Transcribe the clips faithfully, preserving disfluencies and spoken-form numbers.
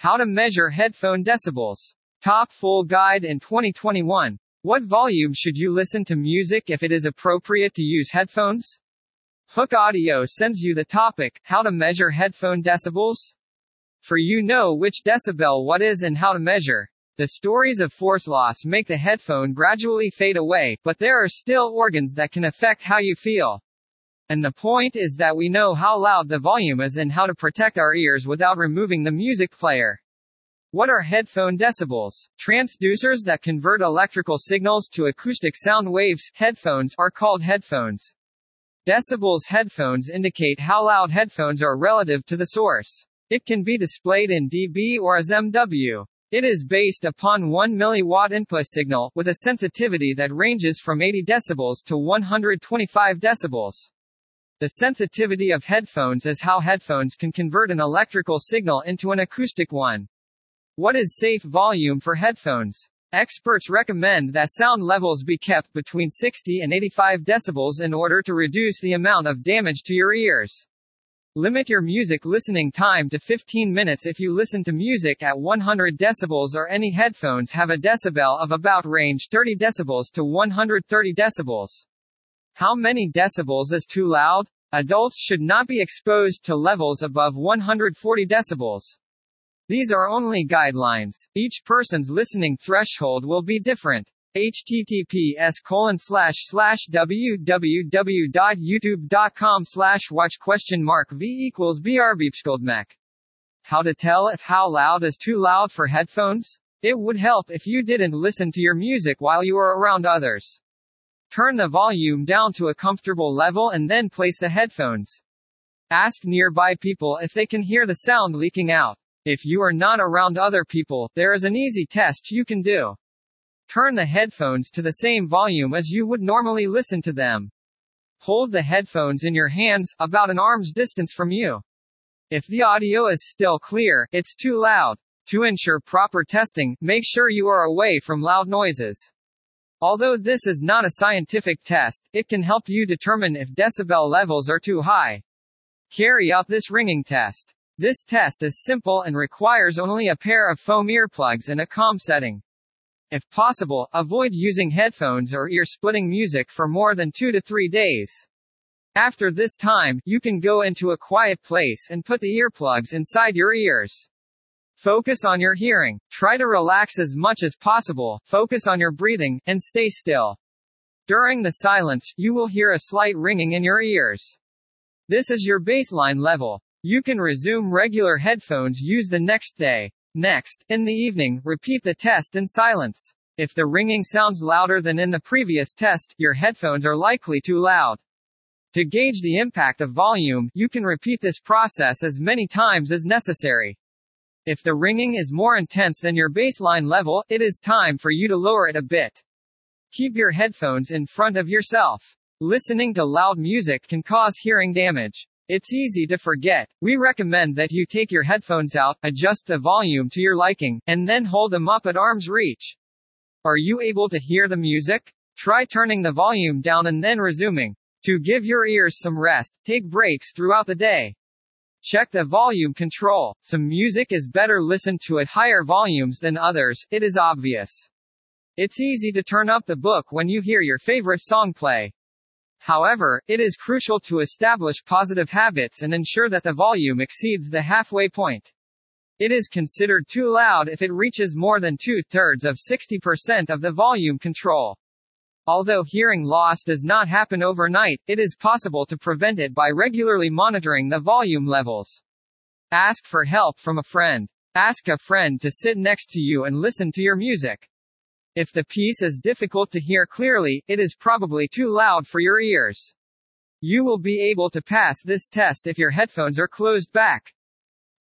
How to measure headphone decibels. Top full guide in twenty twenty-one. What volume should you listen to music if it is appropriate to use headphones? Hooke Audio sends you the topic, how to measure headphone decibels? For you know which decibel what is and how to measure. The stories of force loss make the headphone gradually fade away, but there are still organs that can affect how you feel. And the point is that we know how loud the volume is and how to protect our ears without removing the music player. What are headphone decibels? Transducers that convert electrical signals to acoustic sound waves, headphones, are called headphones. Decibels headphones indicate how loud headphones are relative to the source. It can be displayed in dB or as M W. It is based upon one milliwatt input signal, with a sensitivity that ranges from eighty decibels to one hundred twenty-five decibels. The sensitivity of headphones is how headphones can convert an electrical signal into an acoustic one. What is safe volume for headphones? Experts recommend that sound levels be kept between sixty and eighty-five decibels in order to reduce the amount of damage to your ears. Limit your music listening time to fifteen minutes if you listen to music at one hundred decibels or any headphones have a decibel of about range thirty decibels to one hundred thirty decibels. How many decibels is too loud? Adults should not be exposed to levels above one hundred forty decibels. These are only guidelines. Each person's listening threshold will be different. H T T P S colon slash slash w w w dot youtube dot com slash watch question mark v equals b r beepscholdmek. How to tell if how loud is too loud for headphones? It would help if you didn't listen to your music while you are around others. Turn the volume down to a comfortable level and then place the headphones. Ask nearby people if they can hear the sound leaking out. If you are not around other people, there is an easy test you can do. Turn the headphones to the same volume as you would normally listen to them. Hold the headphones in your hands, about an arm's distance from you. If the audio is still clear, it's too loud. To ensure proper testing, make sure you are away from loud noises. Although this is not a scientific test, it can help you determine if decibel levels are too high. Carry out this ringing test. This test is simple and requires only a pair of foam earplugs and a calm setting. If possible, avoid using headphones or ear-splitting music for more than two to three days. After this time, you can go into a quiet place and put the earplugs inside your ears. Focus on your hearing. Try to relax as much as possible, focus on your breathing, and stay still. During the silence, you will hear a slight ringing in your ears. This is your baseline level. You can resume regular headphones use the next day. Next, in the evening, repeat the test in silence. If the ringing sounds louder than in the previous test, your headphones are likely too loud. To gauge the impact of volume, you can repeat this process as many times as necessary. If the ringing is more intense than your baseline level, it is time for you to lower it a bit. Keep your headphones in front of yourself. Listening to loud music can cause hearing damage. It's easy to forget. We recommend that you take your headphones out, adjust the volume to your liking, and then hold them up at arm's reach. Are you able to hear the music? Try turning the volume down and then resuming. To give your ears some rest, take breaks throughout the day. Check the volume control. Some music is better listened to at higher volumes than others, it is obvious. It's easy to turn up the book when you hear your favorite song play. However, it is crucial to establish positive habits and ensure that the volume exceeds the halfway point. It is considered too loud if it reaches more than two-thirds of sixty percent of the volume control. Although hearing loss does not happen overnight, it is possible to prevent it by regularly monitoring the volume levels. Ask for help from a friend. Ask a friend to sit next to you and listen to your music. If the piece is difficult to hear clearly, it is probably too loud for your ears. You will be able to pass this test if your headphones are closed back.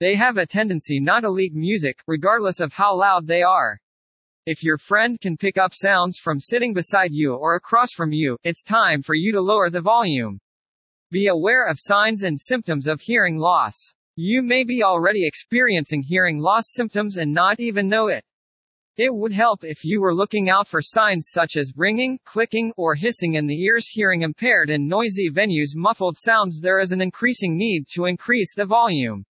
They have a tendency not to leak music, regardless of how loud they are. If your friend can pick up sounds from sitting beside you or across from you, it's time for you to lower the volume. Be aware of signs and symptoms of hearing loss. You may be already experiencing hearing loss symptoms and not even know it. It would help if you were looking out for signs such as ringing, clicking, or hissing in the ears. Hearing impaired in noisy venues, muffled sounds. There is an increasing need to increase the volume.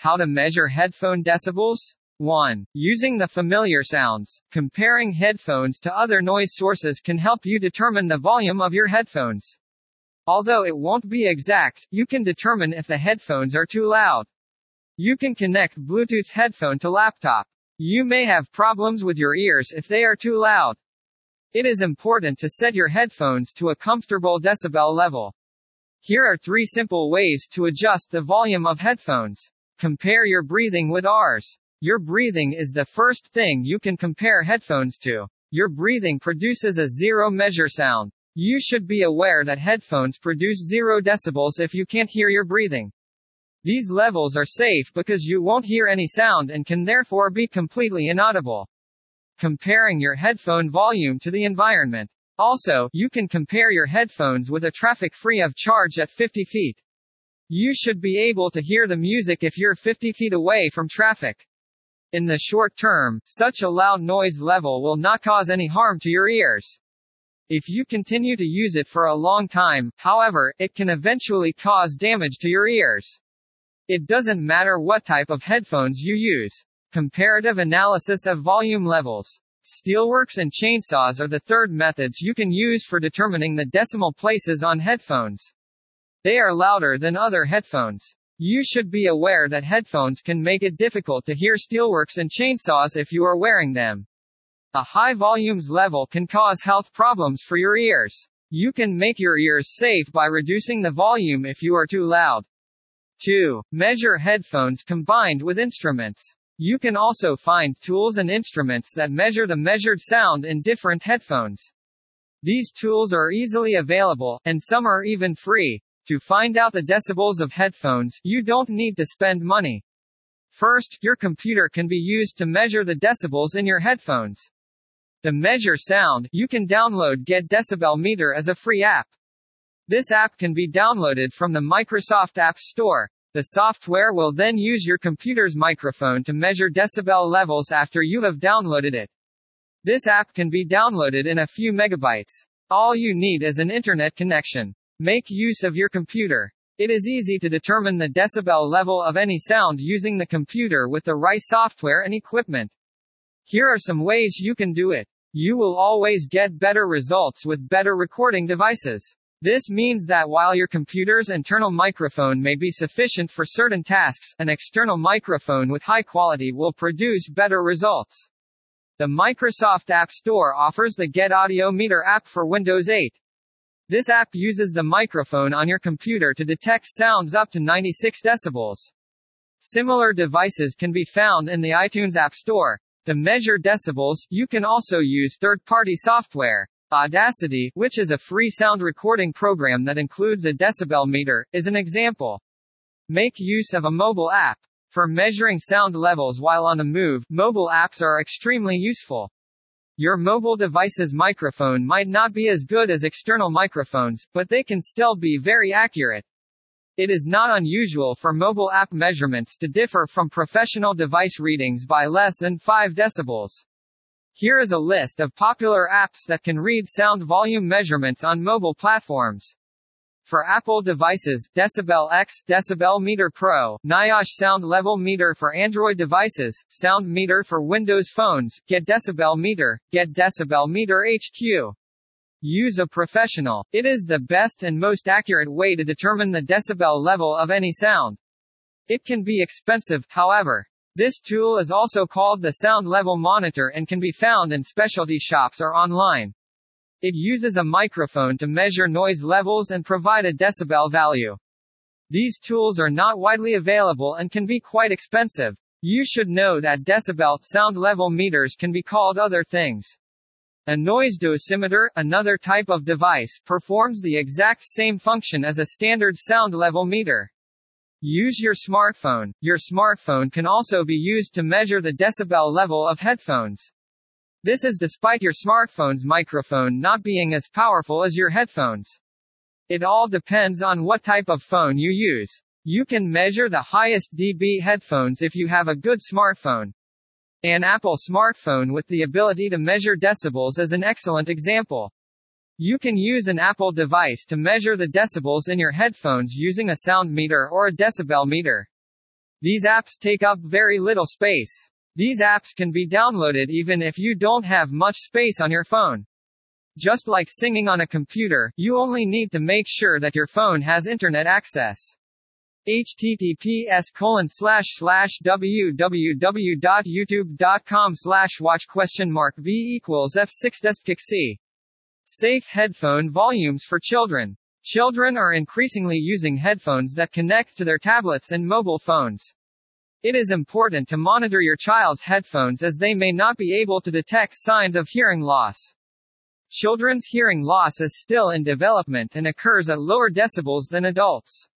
How to measure headphone decibels? one. Using the familiar sounds, comparing headphones to other noise sources can help you determine the volume of your headphones. Although it won't be exact, you can determine if the headphones are too loud. You can connect Bluetooth headphone to laptop. You may have problems with your ears if they are too loud. It is important to set your headphones to a comfortable decibel level. Here are three simple ways to adjust the volume of headphones. Compare your breathing with ours. Your breathing is the first thing you can compare headphones to. Your breathing produces a zero measure sound. You should be aware that headphones produce zero decibels if you can't hear your breathing. These levels are safe because you won't hear any sound and can therefore be completely inaudible. Comparing your headphone volume to the environment. Also, you can compare your headphones with a traffic free of charge at fifty feet. You should be able to hear the music if you're fifty feet away from traffic. In the short term, such a loud noise level will not cause any harm to your ears. If you continue to use it for a long time, however, it can eventually cause damage to your ears. It doesn't matter what type of headphones you use. Comparative analysis of volume levels. Steelworks and chainsaws are the third methods you can use for determining the decimal places on headphones. They are louder than other headphones. You should be aware that headphones can make it difficult to hear steelworks and chainsaws if you are wearing them. A high volumes level can cause health problems for your ears. You can make your ears safe by reducing the volume if you are too loud. two. Measure headphones combined with instruments. You can also find tools and instruments that measure the measured sound in different headphones. These tools are easily available, and some are even free. To find out the decibels of headphones, you don't need to spend money. First, your computer can be used to measure the decibels in your headphones. To measure sound, you can download Get Decibel Meter as a free app. This app can be downloaded from the Microsoft App Store. The software will then use your computer's microphone to measure decibel levels after you have downloaded it. This app can be downloaded in a few megabytes. All you need is an internet connection. Make use of your computer. It is easy to determine the decibel level of any sound using the computer with the right software and equipment. Here are some ways you can do it. You will always get better results with better recording devices. This means that while your computer's internal microphone may be sufficient for certain tasks, an external microphone with high quality will produce better results. The Microsoft App Store offers the Get Audio Meter app for Windows eight. This app uses the microphone on your computer to detect sounds up to ninety-six decibels. Similar devices can be found in the iTunes App Store. To measure decibels, you can also use third-party software. Audacity, which is a free sound recording program that includes a decibel meter, is an example. Make use of a mobile app. For measuring sound levels while on the move, mobile apps are extremely useful. Your mobile device's microphone might not be as good as external microphones, but they can still be very accurate. It is not unusual for mobile app measurements to differ from professional device readings by less than five decibels. Here is a list of popular apps that can read sound volume measurements on mobile platforms. For Apple devices, Decibel X, Decibel Meter Pro, NIOSH Sound Level Meter for Android devices, Sound Meter for Windows phones, Get Decibel Meter, Get Decibel Meter H Q. Use a professional. It is the best and most accurate way to determine the decibel level of any sound. It can be expensive, however. This tool is also called the Sound Level Monitor and can be found in specialty shops or online. It uses a microphone to measure noise levels and provide a decibel value. These tools are not widely available and can be quite expensive. You should know that decibel sound level meters can be called other things. A noise dosimeter, another type of device, performs the exact same function as a standard sound level meter. Use your smartphone. Your smartphone can also be used to measure the decibel level of headphones. This is despite your smartphone's microphone not being as powerful as your headphones. It all depends on what type of phone you use. You can measure the highest dB headphones if you have a good smartphone. An Apple smartphone with the ability to measure decibels is an excellent example. You can use an Apple device to measure the decibels in your headphones using a sound meter or a decibel meter. These apps take up very little space. These apps can be downloaded even if you don't have much space on your phone. Just like singing on a computer, you only need to make sure that your phone has internet access. H T T P S colon slash slash w w w dot youtube dot com slash watch question mark v equals f six desk c. Safe headphone volumes for children. Children are increasingly using headphones that connect to their tablets and mobile phones. It is important to monitor your child's headphones as they may not be able to detect signs of hearing loss. Children's hearing loss is still in development and occurs at lower decibels than adults.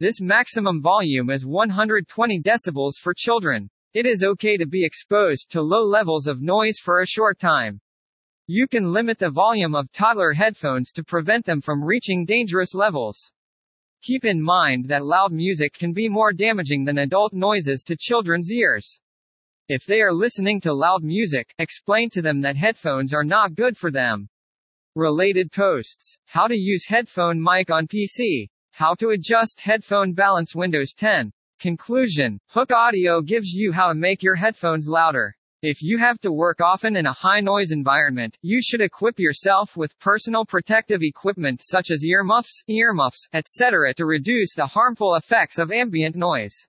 This maximum volume is one hundred twenty decibels for children. It is okay to be exposed to low levels of noise for a short time. You can limit the volume of toddler headphones to prevent them from reaching dangerous levels. Keep in mind that loud music can be more damaging than adult noises to children's ears. If they are listening to loud music, explain to them that headphones are not good for them. Related posts. How to use headphone mic on P C. How to adjust headphone balance Windows ten. Conclusion. Hooke Audio gives you how to make your headphones louder. If you have to work often in a high noise environment, you should equip yourself with personal protective equipment such as earmuffs, earmuffs, et cetera to reduce the harmful effects of ambient noise.